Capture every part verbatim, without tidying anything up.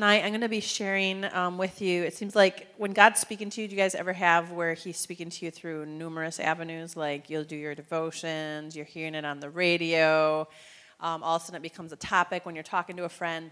Tonight, I'm going to be sharing um, with you, it seems like when God's speaking to you, do you guys ever have where he's speaking to you through numerous avenues, like you'll do your devotions, you're hearing it on the radio, um, all of a sudden it becomes a topic when you're talking to a friend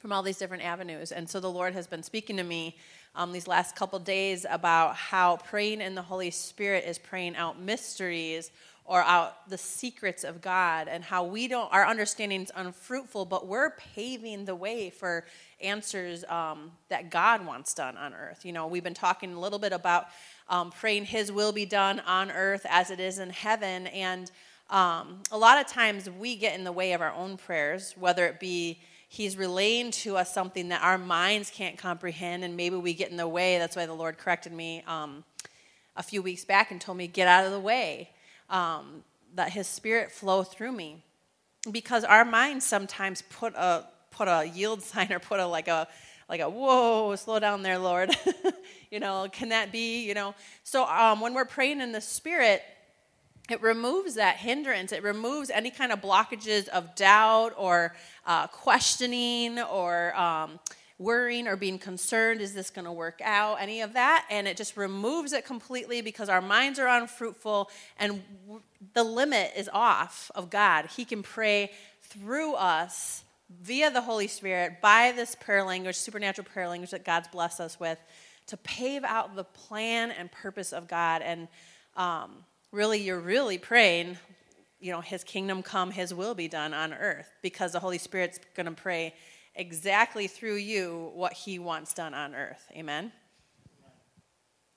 from all these different avenues. And so the Lord has been speaking to me um, these last couple days about how praying in the Holy Spirit is praying out mysteries or out the secrets of God, and how we don't, our understanding is unfruitful, but we're paving the way for answers um, that God wants done on earth. You know, we've been talking a little bit about um, praying his will be done on earth as it is in heaven, and um, a lot of times we get in the way of our own prayers, whether it be he's relaying to us something that our minds can't comprehend, and maybe we get in the way. That's why the Lord corrected me um, a few weeks back and told me, get out of the way. Um, that his spirit flow through me, because our minds sometimes put a put a yield sign or put a like a like a whoa, slow down there, Lord. You know, can that be? You know, so um, when we're praying in the spirit, it removes that hindrance. It removes any kind of blockages of doubt or uh, questioning or um, worrying or being concerned. Is this going to work out? Any of that, and it just removes it completely, because our minds are unfruitful and the limit is off of God. He can pray through us via the Holy Spirit by this prayer language, supernatural prayer language that God's blessed us with, to pave out the plan and purpose of God. And um, really, you're really praying, you know, his kingdom come, his will be done on earth, because the Holy Spirit's going to pray exactly through you what he wants done on earth. Amen?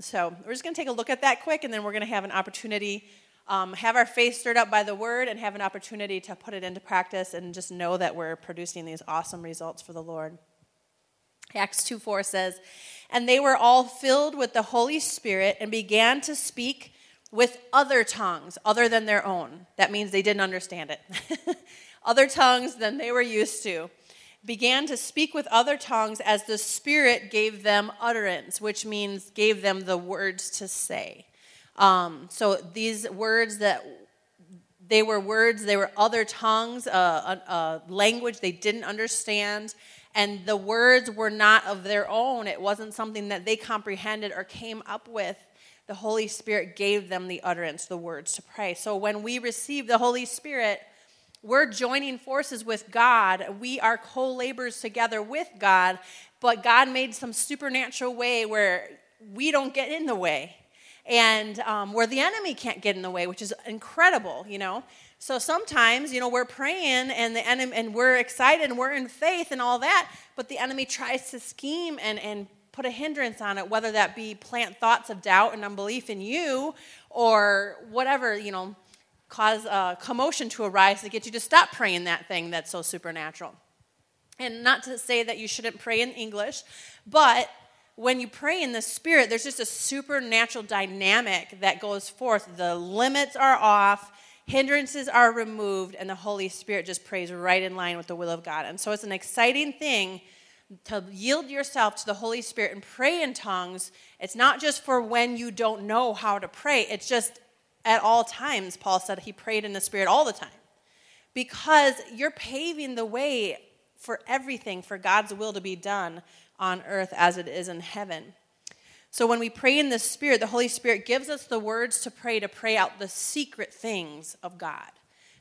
So we're just going to take a look at that quick, and then we're going to have an opportunity, um, have our faith stirred up by the word, and have an opportunity to put it into practice and just know that we're producing these awesome results for the Lord. Acts two four says, "And they were all filled with the Holy Spirit and began to speak with other tongues other than their own." That means they didn't understand it. Other tongues than they were used to. Began to speak with other tongues as the Spirit gave them utterance, which means gave them the words to say. Um, so these words that they were words, they were other tongues, a uh, uh, uh, language they didn't understand, and the words were not of their own. It wasn't something that they comprehended or came up with. The Holy Spirit gave them the utterance, the words to pray. So when we receive the Holy Spirit, we're joining forces with God. We are co-laborers together with God, but God made some supernatural way where we don't get in the way, and um, where the enemy can't get in the way, which is incredible, you know. So sometimes, you know, we're praying and the enemy, and we're excited and we're in faith and all that, but the enemy tries to scheme and and put a hindrance on it, whether that be plant thoughts of doubt and unbelief in you or whatever, you know, cause a commotion to arise to get you to stop praying that thing that's so supernatural. And not to say that you shouldn't pray in English, but when you pray in the Spirit, there's just a supernatural dynamic that goes forth. The limits are off, hindrances are removed, and the Holy Spirit just prays right in line with the will of God. And so it's an exciting thing to yield yourself to the Holy Spirit and pray in tongues. It's not just for when you don't know how to pray. It's just at all times. Paul said he prayed in the Spirit all the time, because you're paving the way for everything, for God's will to be done on earth as it is in heaven. So when we pray in the Spirit, the Holy Spirit gives us the words to pray, to pray out the secret things of God,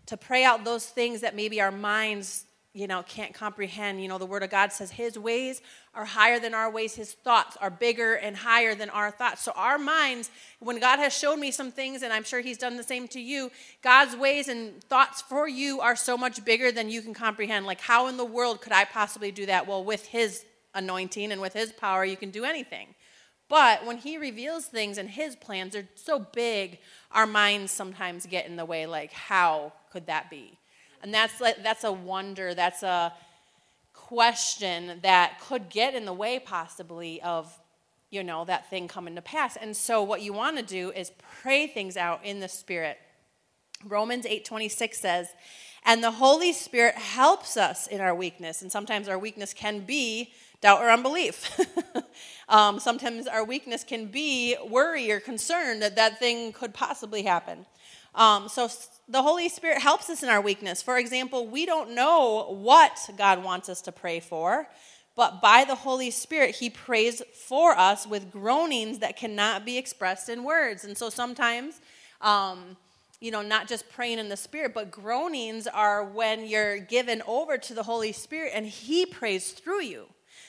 to pray out those things that maybe our minds, you know, can't comprehend. You know, the Word of God says his ways are higher than our ways. His thoughts are bigger and higher than our thoughts. So our minds, when God has shown me some things, and I'm sure he's done the same to you, God's ways and thoughts for you are so much bigger than you can comprehend. Like, how in the world could I possibly do that? Well, with his anointing and with his power, you can do anything. But when he reveals things and his plans are so big, our minds sometimes get in the way, like, how could that be? And that's like, that's a wonder, that's a question that could get in the way possibly of, you know, that thing coming to pass. And so what you want to do is pray things out in the Spirit. Romans eight twenty-six says, "And the Holy Spirit helps us in our weakness." And sometimes our weakness can be doubt or unbelief. um, sometimes our weakness can be worry or concern that that thing could possibly happen. Um, so the Holy Spirit helps us in our weakness. For example, we don't know what God wants us to pray for. but by the Holy Spirit, he prays for us with groanings that cannot be expressed in words. And so sometimes, um, you know, not just praying in the Spirit, but groanings are when you're given over to the Holy Spirit and he prays through you.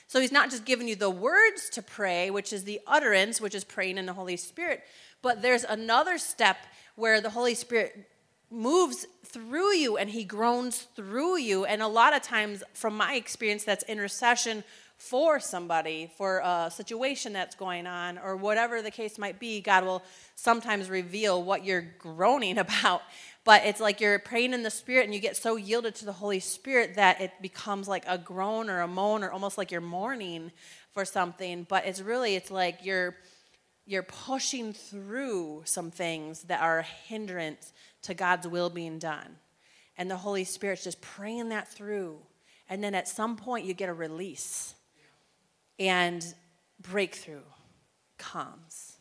So he's not just giving you the words to pray, which is the utterance, which is praying in the Holy Spirit, but there's another step where the Holy Spirit moves through you and he groans through you. And a lot of times, from my experience, that's intercession for somebody, for a situation that's going on, or whatever the case might be. God will sometimes reveal what you're groaning about, but it's like you're praying in the Spirit and you get so yielded to the Holy Spirit that it becomes like a groan or a moan, or almost like you're mourning for something. But it's really, it's like you're you're pushing through some things that are a hindrance to God's will being done. And the Holy Spirit's just praying that through. And then at some point you get a release. And breakthrough comes.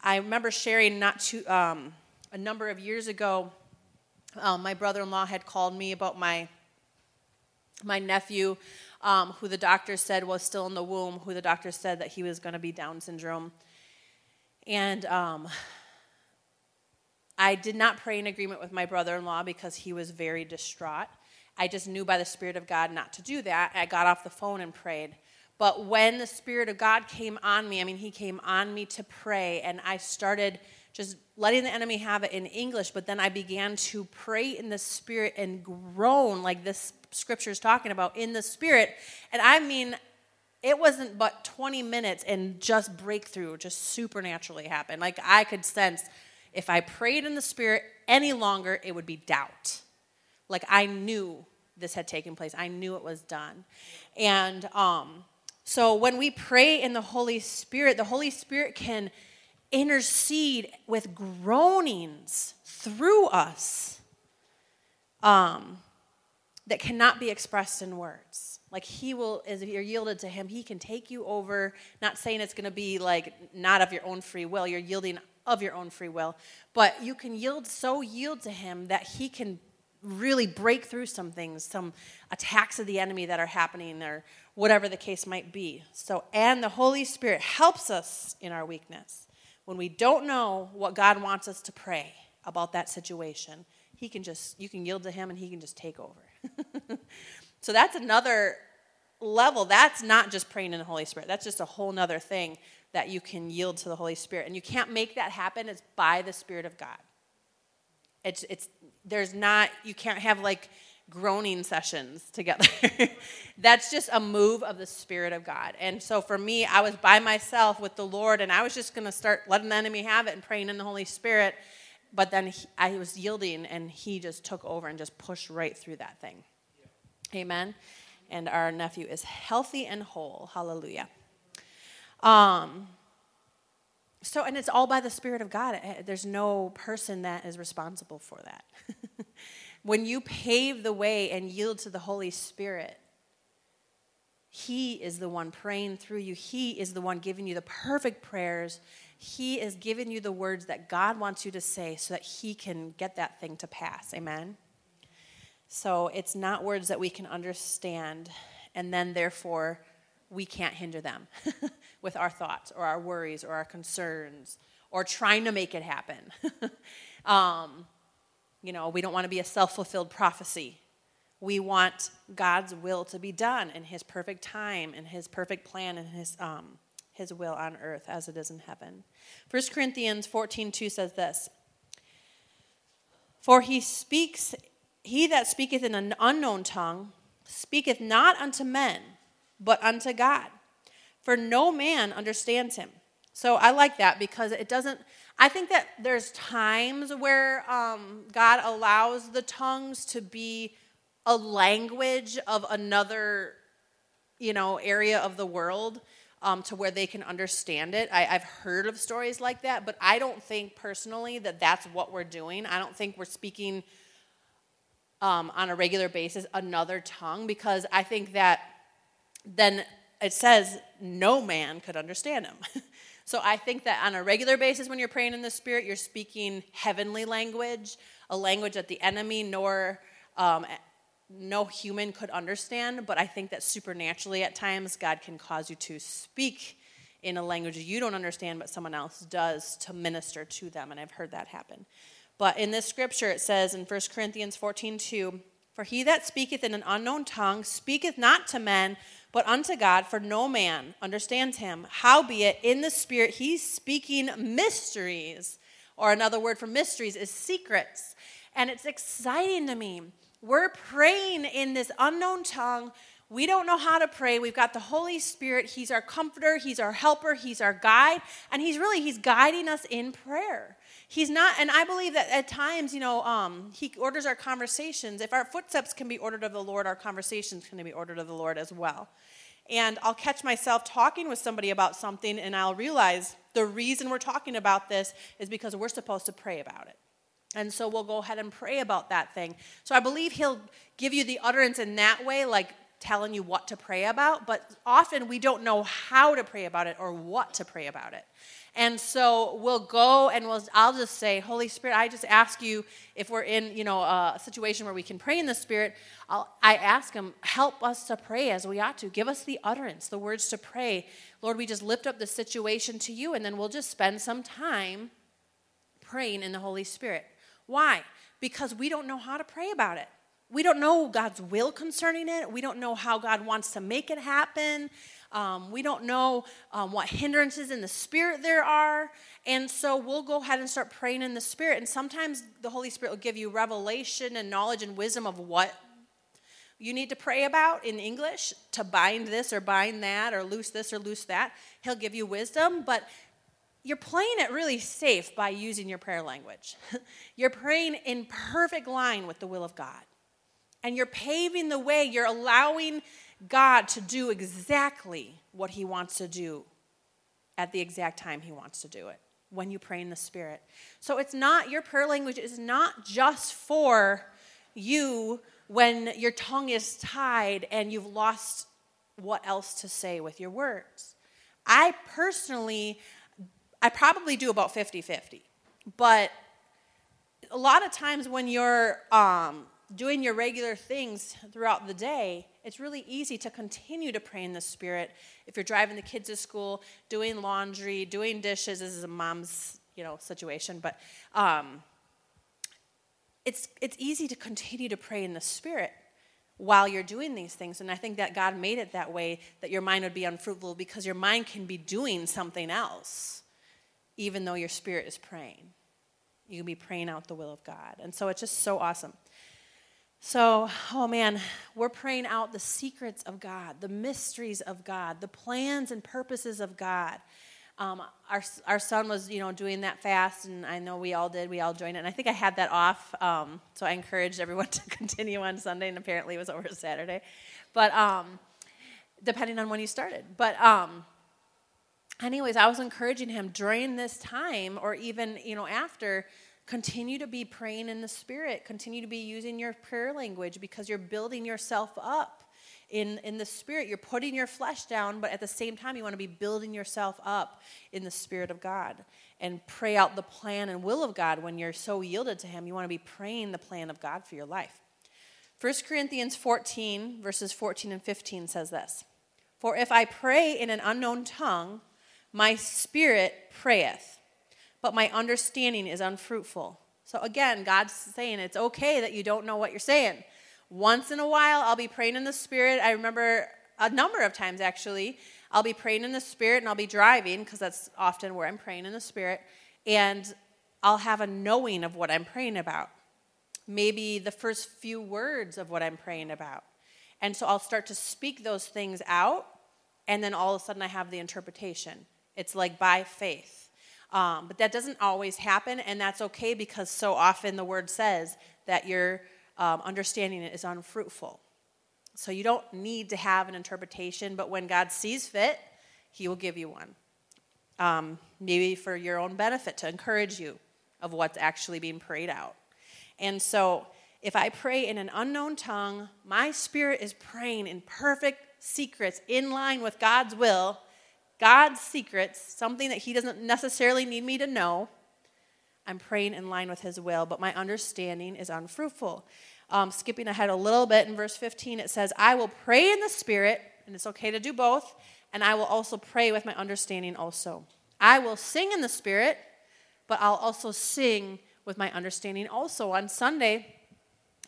I remember sharing not too, um, a number of years ago, um, my brother-in-law had called me about my my nephew, um, who the doctor said was still in the womb, who the doctor said that he was going to be Down syndrome. And um, I did not pray in agreement with my brother-in-law because he was very distraught. I just knew by the Spirit of God not to do that. I got off the phone and prayed. But when the Spirit of God came on me, I mean, he came on me to pray, and I started just letting the enemy have it in English, but then I began to pray in the Spirit and groan, like this scripture is talking about, in the Spirit. And I mean, it wasn't but twenty minutes, and just breakthrough just supernaturally happened. Like, I could sense if I prayed in the Spirit any longer, it would be doubt. Like, I knew this had taken place. I knew it was done. And um. So when we pray in the Holy Spirit, the Holy Spirit can intercede with groanings through us um, that cannot be expressed in words. Like, he will, as if you're yielded to him, he can take you over. Not saying it's going to be like not of your own free will. You're yielding of your own free will. But you can yield, so yield to him that he can really break through some things, some attacks of the enemy that are happening, or whatever the case might be. So, and the Holy Spirit helps us in our weakness. When we don't know what God wants us to pray about that situation, he can just, you can yield to him and he can just take over. So that's another level. That's not just praying in the Holy Spirit. That's just a whole nother thing that you can yield to the Holy Spirit. And you can't make that happen. It's by the Spirit of God. It's, it's, there's not, you can't have like groaning sessions together. That's just a move of the Spirit of God. And so for me, I was by myself with the Lord, and I was just going to start letting the enemy have it and praying in the Holy Spirit. But then he, I was yielding, and he just took over and just pushed right through that thing. Yeah. Amen. And our nephew is healthy and whole. Hallelujah. Um. So, and it's all by the Spirit of God. There's no person that is responsible for that. When you pave the way and yield to the Holy Spirit, he is the one praying through you. He is the one giving you the perfect prayers. He is giving you the words that God wants you to say so that he can get that thing to pass. Amen? So it's not words that we can understand, and then therefore we can't hinder them with our thoughts or our worries or our concerns or trying to make it happen. um, you know, we don't want to be a self-fulfilled prophecy. We want God's will to be done in his perfect time and his perfect plan and his um, his will on earth as it is in heaven. First Corinthians fourteen two says this, "For he speaks, he that speaketh in an unknown tongue speaketh not unto men, but unto God. For no man understands him." So I like that, because it doesn't, I think that there's times where um, God allows the tongues to be a language of another, you know, area of the world um, to where they can understand it. I, I've heard of stories like that, but I don't think personally that that's what we're doing. I don't think we're speaking um, on a regular basis another tongue, because I think that then it says no man could understand him. So I think that on a regular basis, when you're praying in the Spirit, you're speaking heavenly language, a language that the enemy nor um, no human could understand, but I think that supernaturally at times God can cause you to speak in a language you don't understand but someone else does to minister to them, and I've heard that happen. But in this scripture it says in First Corinthians fourteen two, "For he that speaketh in an unknown tongue speaketh not to men, but unto God, for no man understands him. Howbeit in the Spirit he's speaking mysteries," or another word for mysteries is secrets. And it's exciting to me. We're praying in this unknown tongue. We don't know how to pray. We've got the Holy Spirit. He's our comforter. He's our helper. He's our guide. And he's really, he's guiding us in prayer. He's not, and I believe that at times, you know, um, he orders our conversations. If our footsteps can be ordered of the Lord, our conversations can be ordered of the Lord as well. And I'll catch myself talking with somebody about something, and I'll realize the reason we're talking about this is because we're supposed to pray about it. And so we'll go ahead and pray about that thing. So I believe he'll give you the utterance in that way, like telling you what to pray about, but often we don't know how to pray about it or what to pray about it. And so we'll go and we'll, I'll just say, "Holy Spirit, I just ask you," if we're in, you know, a situation where we can pray in the Spirit, I'll, I ask him, "Help us to pray as we ought to. Give us the utterance, the words to pray. Lord, we just lift up the situation to you," and then we'll just spend some time praying in the Holy Spirit. Why? Because we don't know how to pray about it. We don't know God's will concerning it. We don't know how God wants to make it happen. Um, we don't know um, what hindrances in the Spirit there are. And so we'll go ahead and start praying in the Spirit. And sometimes the Holy Spirit will give you revelation and knowledge and wisdom of what you need to pray about in English to bind this or bind that or loose this or loose that. He'll give you wisdom, but you're playing it really safe by using your prayer language. You're praying in perfect line with the will of God. And you're paving the way. You're allowing God to do exactly what he wants to do at the exact time he wants to do it when you pray in the Spirit. So it's not, your prayer language is not just for you when your tongue is tied and you've lost what else to say with your words. I personally, I probably do about fifty-fifty. But a lot of times when you're... Um, doing your regular things throughout the day, it's really easy to continue to pray in the Spirit. If you're driving the kids to school, doing laundry, doing dishes, this is a mom's, you know, situation, but um, it's it's easy to continue to pray in the Spirit while you're doing these things. And I think that God made it that way, that your mind would be unfruitful, because your mind can be doing something else, even though your spirit is praying. You can be praying out the will of God. And so it's just so awesome. So, oh man, we're praying out the secrets of God, the mysteries of God, the plans and purposes of God. Um, our our son was, you know, doing that fast, and I know we all did. We all joined it, and I think I had that off, um, so I encouraged everyone to continue on Sunday, and apparently it was over Saturday. But um, depending on when you started. But um, anyways, I was encouraging him during this time, or even, you know, after, continue to be praying in the Spirit. Continue to be using your prayer language, because you're building yourself up in, in the Spirit. You're putting your flesh down, but at the same time, you want to be building yourself up in the Spirit of God and pray out the plan and will of God. When you're so yielded to him, you want to be praying the plan of God for your life. First Corinthians fourteen, verses fourteen and fifteen says this, "For if I pray in an unknown tongue, my spirit prayeth, but my understanding is unfruitful." So again, God's saying it's okay that you don't know what you're saying. Once in a while, I'll be praying in the Spirit. I remember a number of times, actually, I'll be praying in the Spirit, and I'll be driving, because that's often where I'm praying in the Spirit, and I'll have a knowing of what I'm praying about. Maybe the first few words of what I'm praying about. And so I'll start to speak those things out, and then all of a sudden I have the interpretation. It's like by faith. Um, but that doesn't always happen, and that's okay, because so often the word says that your um, understanding is unfruitful. So you don't need to have an interpretation, but when God sees fit, he will give you one. Um, maybe for your own benefit, to encourage you of what's actually being prayed out. And so if I pray in an unknown tongue, my spirit is praying in perfect secrets, in line with God's will, God's secrets, something that he doesn't necessarily need me to know. I'm praying in line with his will, but my understanding is unfruitful. Um, skipping ahead a little bit, in verse fifteen, it says, I will pray in the Spirit, and it's okay to do both, and I will also pray with my understanding also. I will sing in the Spirit, but I'll also sing with my understanding also. On Sunday,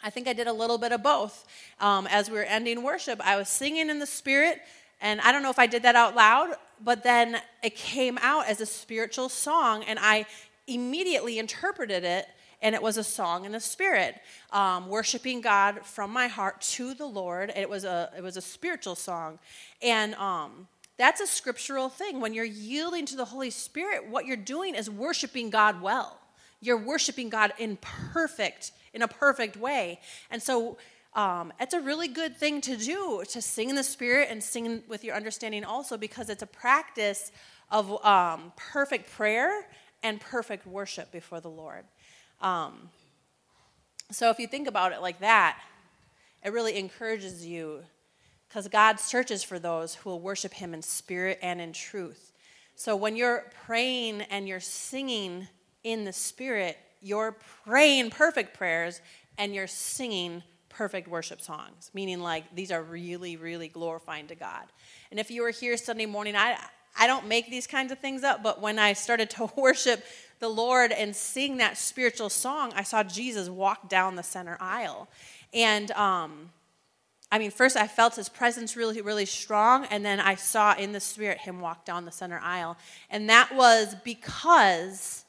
I think I did a little bit of both. Um, as we were ending worship, I was singing in the Spirit, and I don't know if I did that out loud, but then it came out as a spiritual song, and I immediately interpreted it. And it was a song in the Spirit, um, worshiping God from my heart to the Lord. It was a it was a spiritual song, and um, that's a scriptural thing. When you're yielding to the Holy Spirit, what you're doing is worshiping God well. You're worshiping God in perfect in a perfect way, and so um, it's a really good thing to do, to sing in the Spirit and sing with your understanding also, because it's a practice of um, perfect prayer and perfect worship before the Lord. Um, so if you think about it like that, it really encourages you, because God searches for those who will worship him in spirit and in truth. So when you're praying and you're singing in the Spirit, you're praying perfect prayers and you're singing perfect worship songs, meaning like these are really, really glorifying to God. And if you were here Sunday morning, I I don't make these kinds of things up, but when I started to worship the Lord and sing that spiritual song, I saw Jesus walk down the center aisle. And, um, I mean, first I felt his presence really, really strong, and then I saw in the Spirit him walk down the center aisle. And that was because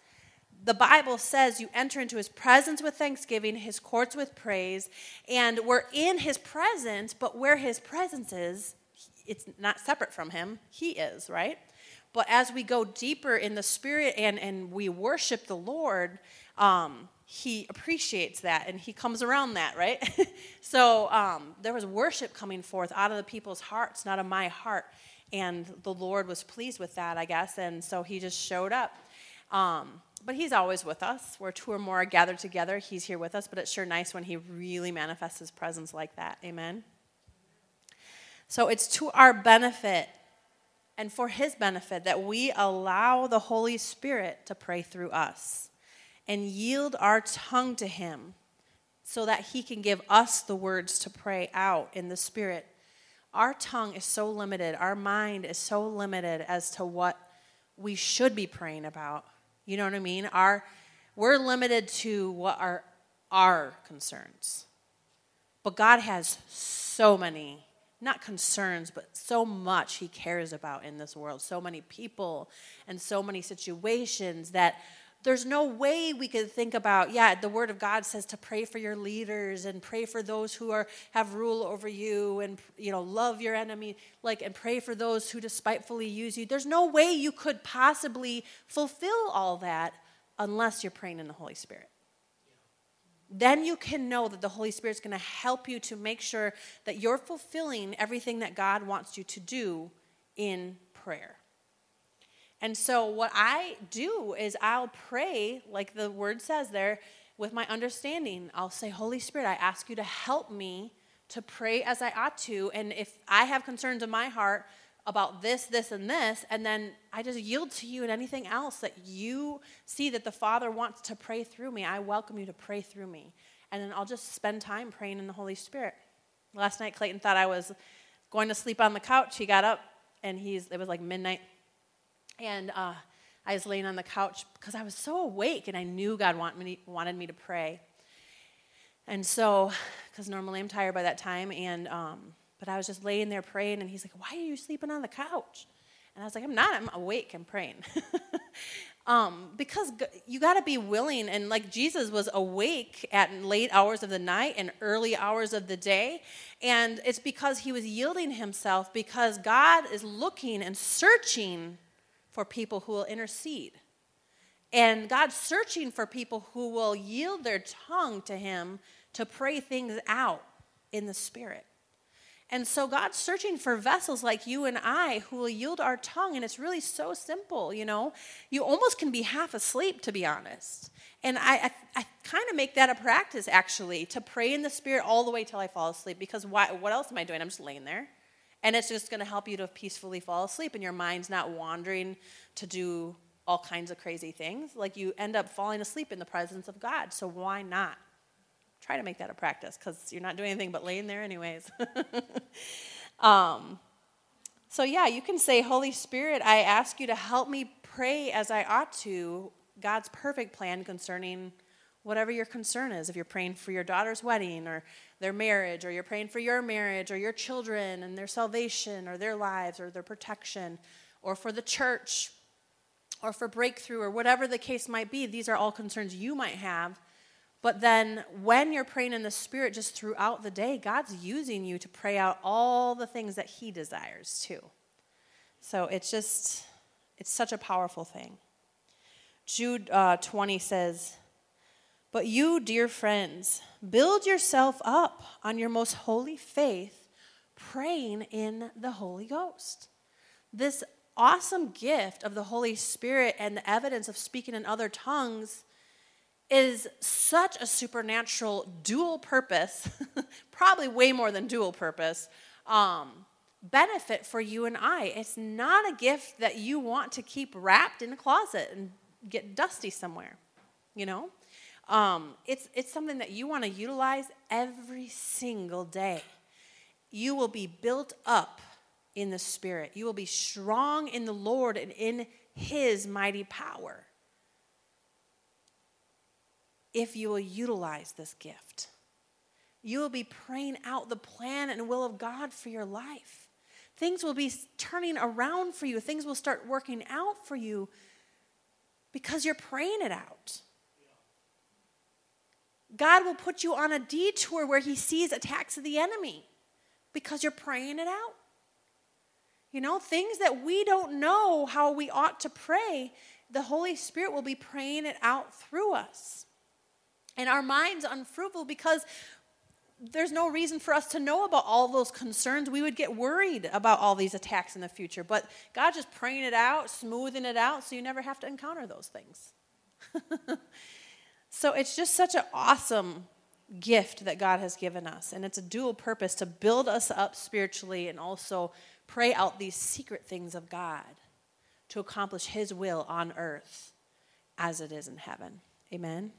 the Bible says you enter into his presence with thanksgiving, his courts with praise, and we're in his presence, but where his presence is, it's not separate from him. He is, right? But as we go deeper in the Spirit and, and we worship the Lord, um, he appreciates that, and he comes around that, right? so um, there was worship coming forth out of the people's hearts, not of my heart. And the Lord was pleased with that, I guess, and so he just showed up. Um, but he's always with us. Where two or more are gathered together, he's here with us. But it's sure nice when he really manifests his presence like that. Amen? So it's to our benefit and for his benefit that we allow the Holy Spirit to pray through us and yield our tongue to him so that he can give us the words to pray out in the Spirit. Our tongue is so limited. Our mind is so limited as to what we should be praying about. You know what I mean? Our, we're limited to what are our concerns. But God has so many not concerns, but so much he cares about in this world, so many people and so many situations that there's no way we could think about, yeah, the Word of God says to pray for your leaders and pray for those who are have rule over you and, you know, love your enemy, like, and pray for those who despitefully use you. There's no way you could possibly fulfill all that unless you're praying in the Holy Spirit. Then you can know that the Holy Spirit's going to help you to make sure that you're fulfilling everything that God wants you to do in prayer. And so what I do is I'll pray, like the word says there, with my understanding. I'll say, Holy Spirit, I ask you to help me to pray as I ought to. And if I have concerns in my heart about this, this, and this, and then I just yield to you, and anything else that you see that the Father wants to pray through me, I welcome you to pray through me. And then I'll just spend time praying in the Holy Spirit. Last night, Clayton thought I was going to sleep on the couch. He got up, and he's it was like midnight. And uh, I was laying on the couch because I was so awake, and I knew God want me, wanted me to pray. And so, because normally I'm tired by that time, and um But I was just laying there praying, and he's like, why are you sleeping on the couch? And I was like, I'm not. I'm awake. I'm praying. um, because you got to be willing, and like Jesus was awake at late hours of the night and early hours of the day, and it's because he was yielding himself, because God is looking and searching for people who will intercede. And God's searching for people who will yield their tongue to him to pray things out in the Spirit. And so God's searching for vessels like you and I who will yield our tongue, and it's really so simple, you know. You almost can be half asleep, to be honest. And I I, I kind of make that a practice, actually, to pray in the Spirit all the way till I fall asleep, because why, what else am I doing? I'm just laying there. And it's just going to help you to peacefully fall asleep, and your mind's not wandering to do all kinds of crazy things. Like, you end up falling asleep in the presence of God, so why not? Try to make that a practice, because you're not doing anything but laying there anyways. um, so yeah, you can say, Holy Spirit, I ask you to help me pray as I ought to God's perfect plan concerning whatever your concern is. If you're praying for your daughter's wedding or their marriage, or you're praying for your marriage or your children and their salvation or their lives or their protection, or for the church or for breakthrough or whatever the case might be, these are all concerns you might have. But then when you're praying in the Spirit just throughout the day, God's using you to pray out all the things that he desires too. So it's just, it's such a powerful thing. Jude uh, twenty says, but you, dear friends, build yourself up on your most holy faith, praying in the Holy Ghost. This awesome gift of the Holy Spirit and the evidence of speaking in other tongues is such a supernatural dual purpose, probably way more than dual purpose, um, benefit for you and I. It's not a gift that you want to keep wrapped in a closet and get dusty somewhere, you know? Um, it's, it's something that you want to utilize every single day. You will be built up in the Spirit. You will be strong in the Lord and in his mighty power, if you will utilize this gift. You will be praying out the plan and will of God for your life. Things will be turning around for you. Things will start working out for you because you're praying it out. God will put you on a detour where he sees attacks of the enemy because you're praying it out. You know, things that we don't know how we ought to pray, the Holy Spirit will be praying it out through us. And our mind's unfruitful because there's no reason for us to know about all those concerns. We would get worried about all these attacks in the future. But God's just praying it out, smoothing it out, so you never have to encounter those things. So it's just such an awesome gift that God has given us. And it's a dual purpose to build us up spiritually and also pray out these secret things of God to accomplish his will on earth as it is in heaven. Amen.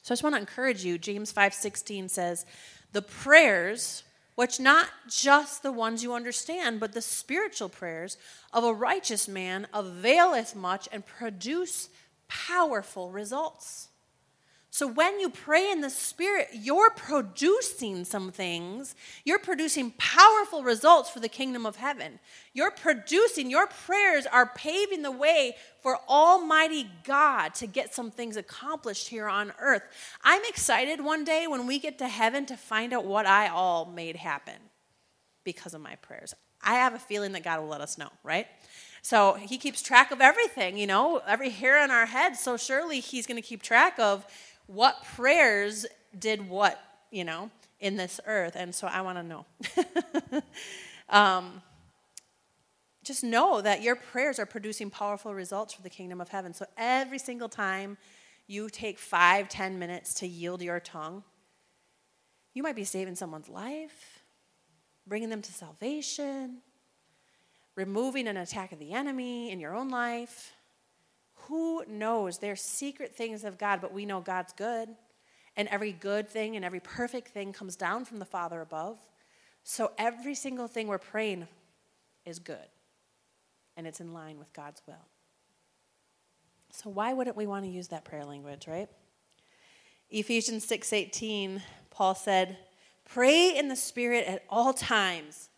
So I just want to encourage you. James five sixteen says, the prayers, which not just the ones you understand, but the spiritual prayers of a righteous man availeth much and produce powerful results. So when you pray in the Spirit, you're producing some things. You're producing powerful results for the kingdom of heaven. You're producing, your prayers are paving the way for Almighty God to get some things accomplished here on earth. I'm excited one day when we get to heaven to find out what I all made happen because of my prayers. I have a feeling that God will let us know, right? So he keeps track of everything, you know, every hair on our head. So surely he's going to keep track of what prayers did what, you know, in this earth. And so I want to know. um, just know that your prayers are producing powerful results for the kingdom of heaven. So every single time you take five, ten minutes to yield your tongue, you might be saving someone's life, bringing them to salvation, removing an attack of the enemy in your own life. Who knows? There's secret things of God, but we know God's good. And every good thing and every perfect thing comes down from the Father above. So every single thing we're praying is good. And it's in line with God's will. So why wouldn't we want to use that prayer language, right? Ephesians six eighteen, Paul said, pray in the Spirit at all times,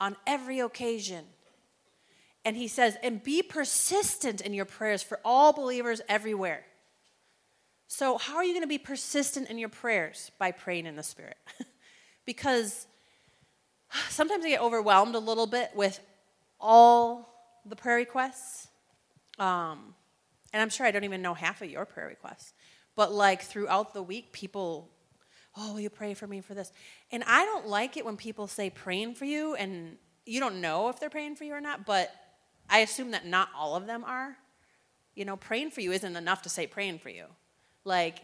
on every occasion. And he says, and be persistent in your prayers for all believers everywhere. So how are you going to be persistent in your prayers? By praying in the Spirit. Because sometimes I get overwhelmed a little bit with all the prayer requests. Um, and I'm sure I don't even know half of your prayer requests. But like throughout the week, people, oh, will you pray for me for this? And I don't like it when people say praying for you, and you don't know if they're praying for you or not, but I assume that not all of them are. You know, praying for you isn't enough to say praying for you. Like,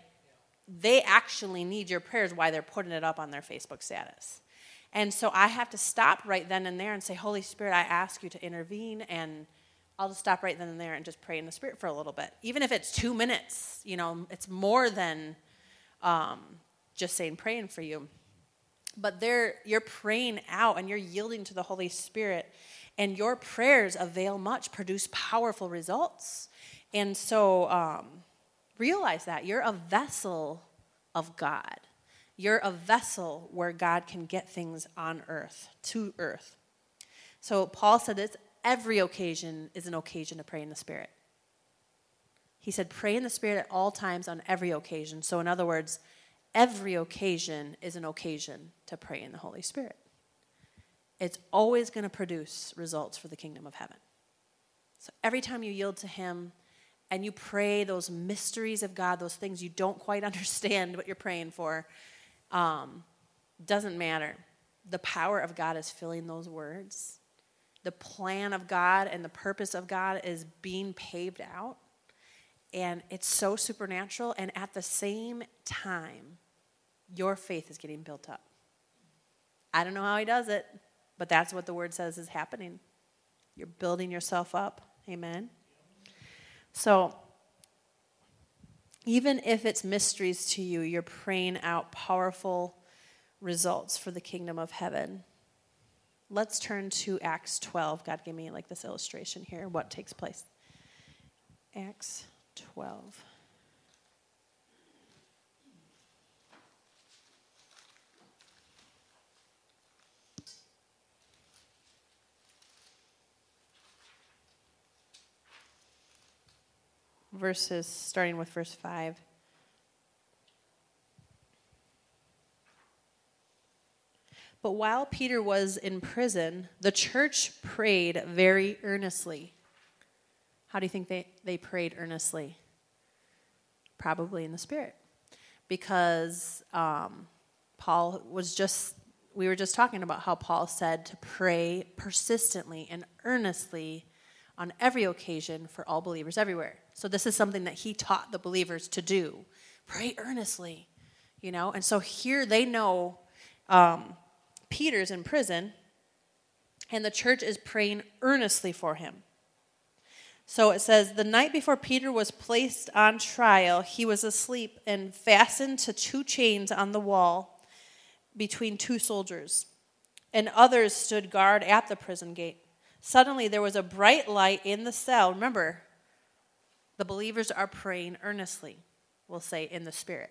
they actually need your prayers while they're putting it up on their Facebook status. And so I have to stop right then and there and say, Holy Spirit, I ask you to intervene, and I'll just stop right then and there and just pray in the Spirit for a little bit. Even if it's two minutes, you know, it's more than um, just saying, praying for you. But there, you're praying out and you're yielding to the Holy Spirit, and your prayers avail much, produce powerful results. And so um, realize that you're a vessel of God. You're a vessel where God can get things on earth, to earth. So Paul said this, every occasion is an occasion to pray in the Spirit. He said, pray in the Spirit at all times on every occasion. So in other words, every occasion is an occasion to pray in the Holy Spirit. It's always going to produce results for the kingdom of heaven. So every time you yield to him and you pray those mysteries of God, those things you don't quite understand what you're praying for, um, doesn't matter. The power of God is filling those words. The plan of God and the purpose of God is being paved out. And it's so supernatural. And at the same time, your faith is getting built up. I don't know how he does it, but that's what the word says is happening. You're building yourself up. Amen. So even if it's mysteries to you, you're praying out powerful results for the kingdom of heaven. Let's turn to Acts twelve. God gave me like this illustration here, what takes place. Acts twelve. Verses, starting with verse five. But while Peter was in prison, the church prayed very earnestly. How do you think they, they prayed earnestly? Probably in the Spirit. Because um, Paul was just, we were just talking about how Paul said to pray persistently and earnestly on every occasion for all believers everywhere. So this is something that he taught the believers to do. Pray earnestly, you know. And so here they know um, Peter's in prison, and the church is praying earnestly for him. So it says, the night before Peter was placed on trial, he was asleep and fastened to two chains on the wall between two soldiers, and others stood guard at the prison gate. Suddenly there was a bright light in the cell. Remember, the believers are praying earnestly, we'll say, in the Spirit.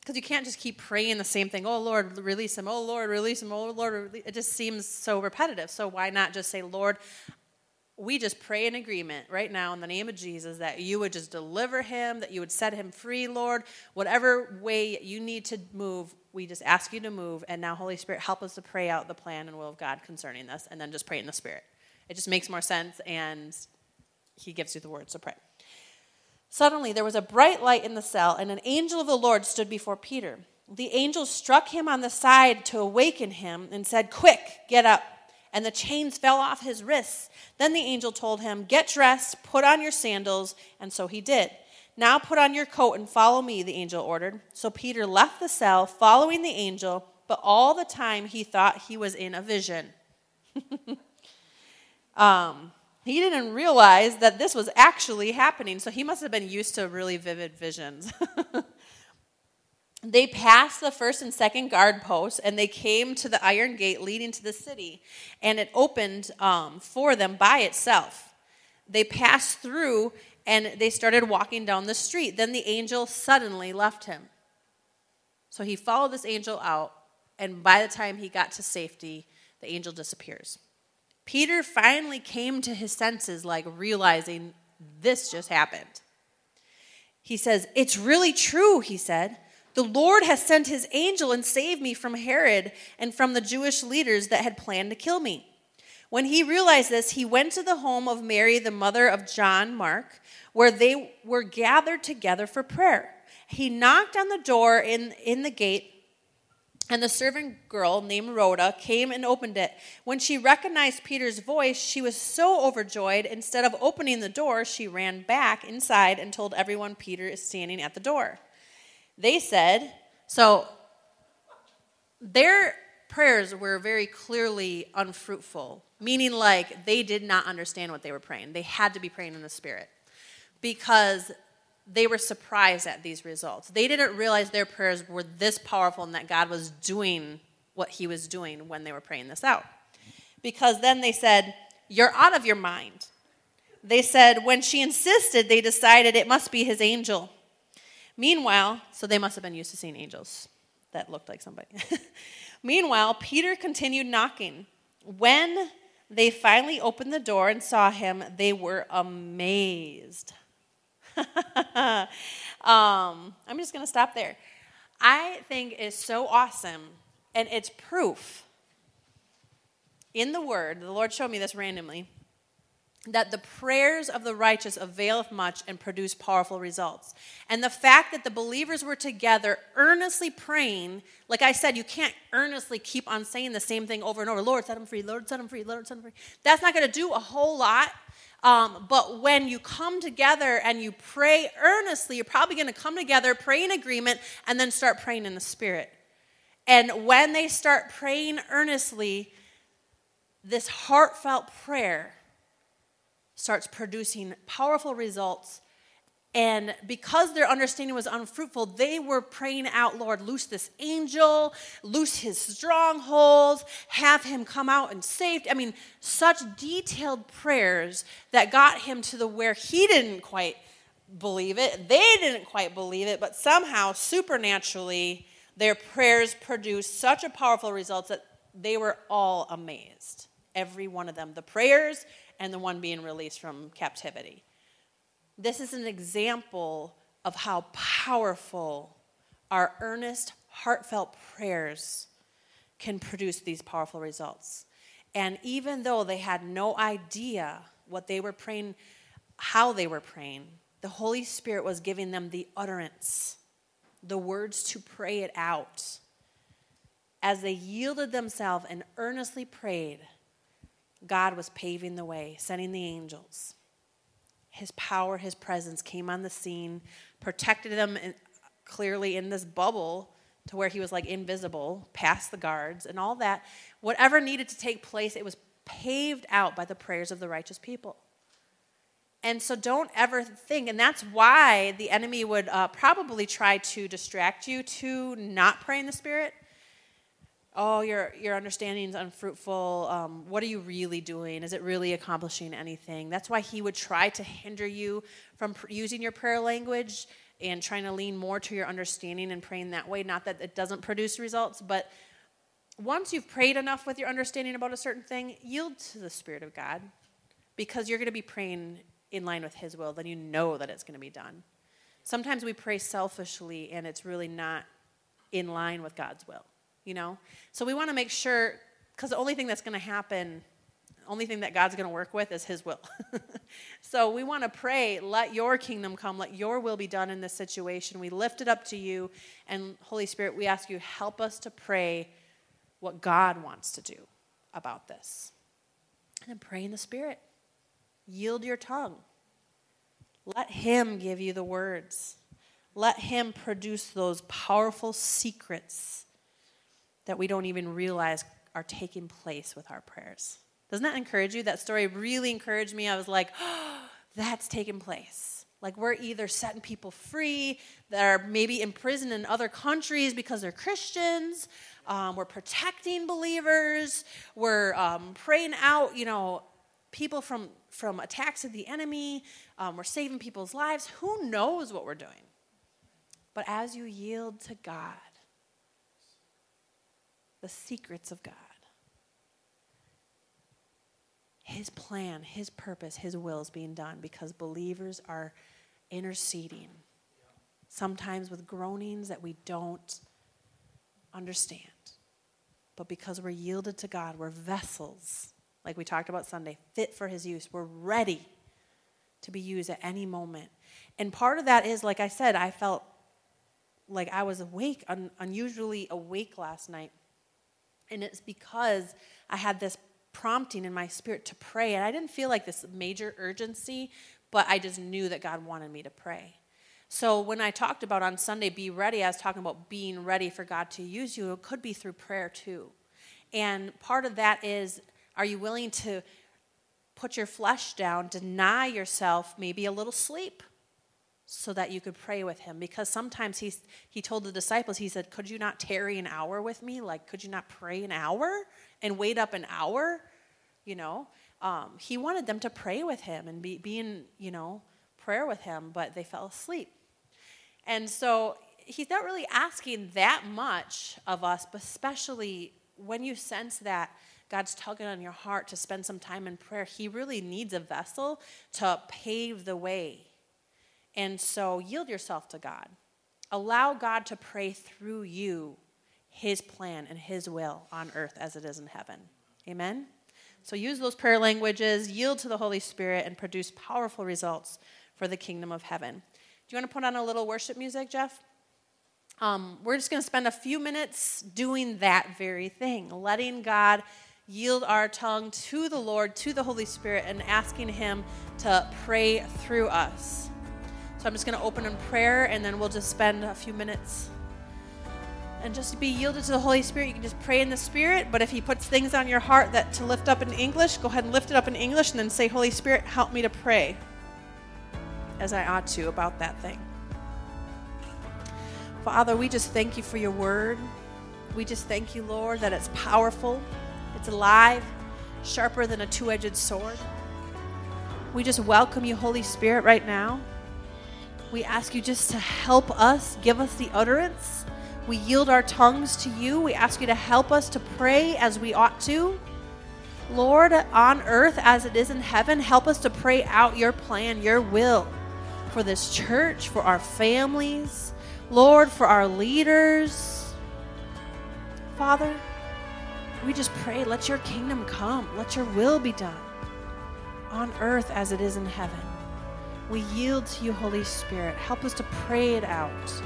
Because you can't just keep praying the same thing. Oh, Lord, release him. Oh, Lord, release him. Oh, Lord, release. It just seems so repetitive. So why not just say, Lord, we just pray in agreement right now in the name of Jesus that you would just deliver him, that you would set him free, Lord. Whatever way you need to move, we just ask you to move. And now, Holy Spirit, help us to pray out the plan and will of God concerning this. And then just pray in the Spirit. It just makes more sense, and he gives you the words to pray. Suddenly there was a bright light in the cell, and an angel of the Lord stood before Peter. The angel struck him on the side to awaken him and said, "Quick, get up." And the chains fell off his wrists. Then the angel told him, "Get dressed, put on your sandals." And so he did. "Now put on your coat and follow me," the angel ordered. So Peter left the cell, following the angel, but all the time he thought he was in a vision. um... He didn't realize that this was actually happening, so he must have been used to really vivid visions. They passed the first and second guard posts, and they came to the iron gate leading to the city, and it opened um, for them by itself. They passed through, and they started walking down the street. Then the angel suddenly left him. So he followed this angel out, and by the time he got to safety, the angel disappears. Peter finally came to his senses, like realizing this just happened. He says, "It's really true," he said. "The Lord has sent his angel and saved me from Herod and from the Jewish leaders that had planned to kill me." When he realized this, he went to the home of Mary, the mother of John Mark, where they were gathered together for prayer. He knocked on the door in, in the gate, and the servant girl named Rhoda came and opened it. When she recognized Peter's voice, she was so overjoyed. Instead of opening the door, she ran back inside and told everyone Peter is standing at the door. They said, so their prayers were very clearly unfruitful, meaning like they did not understand what they were praying. They had to be praying in the Spirit because they were surprised at these results. They didn't realize their prayers were this powerful and that God was doing what he was doing when they were praying this out. Because then they said, "You're out of your mind." They said, when she insisted, they decided it must be his angel. Meanwhile, so they must have been used to seeing angels that looked like somebody. Meanwhile, Peter continued knocking. When they finally opened the door and saw him, they were amazed. um, I'm just going to stop there. I think it's so awesome, and it's proof in the Word. The Lord showed me this randomly, that the prayers of the righteous availeth much and produce powerful results. And the fact that the believers were together earnestly praying, like I said, you can't earnestly keep on saying the same thing over and over. Lord, set them free. Lord, set them free. Lord, set them free. That's not going to do a whole lot. Um, but when you come together and you pray earnestly, you're probably going to come together, pray in agreement, and then start praying in the Spirit. And when they start praying earnestly, this heartfelt prayer starts producing powerful results. And because their understanding was unfruitful, they were praying out, Lord, loose this angel, loose his strongholds, have him come out and saved. I mean, such detailed prayers that got him to the where he didn't quite believe it. They didn't quite believe it, but somehow, supernaturally, their prayers produced such a powerful result that they were all amazed. Every one of them. The prayers and the one being released from captivity. This is an example of how powerful our earnest, heartfelt prayers can produce these powerful results. And even though they had no idea what they were praying, how they were praying, the Holy Spirit was giving them the utterance, the words to pray it out. As they yielded themselves and earnestly prayed, God was paving the way, sending the angels. His power, his presence came on the scene, protected them in, clearly in this bubble to where he was like invisible, past the guards and all that. Whatever needed to take place, it was paved out by the prayers of the righteous people. And so don't ever think, and that's why the enemy would uh, probably try to distract you to not pray in the Spirit. Oh, your your understanding is unfruitful. Um, what are you really doing? Is it really accomplishing anything? That's why he would try to hinder you from pr- using your prayer language and trying to lean more to your understanding and praying that way. Not that it doesn't produce results, but once you've prayed enough with your understanding about a certain thing, yield to the Spirit of God, because you're going to be praying in line with his will. Then you know that it's going to be done. Sometimes we pray selfishly, and it's really not in line with God's will. You know, so we want to make sure, because the only thing that's going to happen, the only thing that God's going to work with is his will. So we want to pray, let your kingdom come, let your will be done in this situation. We lift it up to you, and Holy Spirit, we ask you, help us to pray what God wants to do about this. And then pray in the Spirit. Yield your tongue. Let him give you the words. Let him produce those powerful secrets that we don't even realize are taking place with our prayers. Doesn't that encourage you? That story really encouraged me. I was like, oh, that's taking place. Like, we're either setting people free that are maybe imprisoned in other countries because they're Christians. Um, we're protecting believers. We're um, praying out, you know, people from, from attacks of the enemy. Um, we're saving people's lives. Who knows what we're doing? But as you yield to God, the secrets of God, his plan, his purpose, his will is being done, because believers are interceding, sometimes with groanings that we don't understand. But because we're yielded to God, we're vessels, like we talked about Sunday, fit for his use. We're ready to be used at any moment. And part of that is, like I said, I felt like I was awake, un- unusually awake last night. And it's because I had this prompting in my spirit to pray. And I didn't feel like this major urgency, but I just knew that God wanted me to pray. So when I talked about on Sunday, be ready, I was talking about being ready for God to use you. It could be through prayer too. And part of that is, are you willing to put your flesh down, deny yourself maybe a little sleep, so that you could pray with him. Because sometimes he's, he told the disciples, he said, could you not tarry an hour with me? Like, could you not pray an hour and wait up an hour? You know, um, he wanted them to pray with him and be, be in, you know, prayer with him, but they fell asleep. And so he's not really asking that much of us, but especially when you sense that God's tugging on your heart to spend some time in prayer, he really needs a vessel to pave the way. And so yield yourself to God. Allow God to pray through you his plan and his will on earth as it is in heaven. Amen? So use those prayer languages, yield to the Holy Spirit, and produce powerful results for the kingdom of heaven. Do you want to put on a little worship music, Jeff? Um, we're just going to spend a few minutes doing that very thing, letting God yield our tongue to the Lord, to the Holy Spirit, and asking him to pray through us. So I'm just going to open in prayer, and then we'll just spend a few minutes and just be yielded to the Holy Spirit. You can just pray in the Spirit, but if he puts things on your heart that to lift up in English, go ahead and lift it up in English, and then say, Holy Spirit, help me to pray as I ought to about that thing. Father, we just thank you for your word. We just thank you, Lord, that it's powerful. It's alive, sharper than a two-edged sword. We just welcome you, Holy Spirit, right now. We ask you just to help us, give us the utterance. We yield our tongues to you. We ask you to help us to pray as we ought to. Lord, on earth as it is in heaven, help us to pray out your plan, your will for this church, for our families, Lord, for our leaders. Father, we just pray, let your kingdom come. Let your will be done on earth as it is in heaven. We yield to you, Holy Spirit. Help us to pray it out.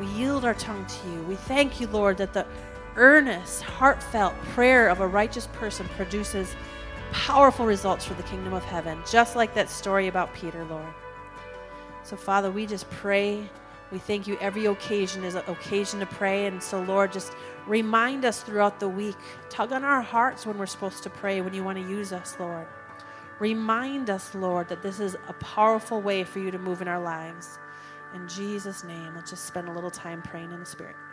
We yield our tongue to you. We thank you, Lord, that the earnest, heartfelt prayer of a righteous person produces powerful results for the kingdom of heaven, just like that story about Peter, Lord. So, Father, we just pray. We thank you every occasion is an occasion to pray. And so, Lord, just remind us throughout the week. Tug on our hearts when we're supposed to pray, when you want to use us, Lord. Remind us, Lord, that this is a powerful way for you to move in our lives. In Jesus' name, let's just spend a little time praying in the Spirit.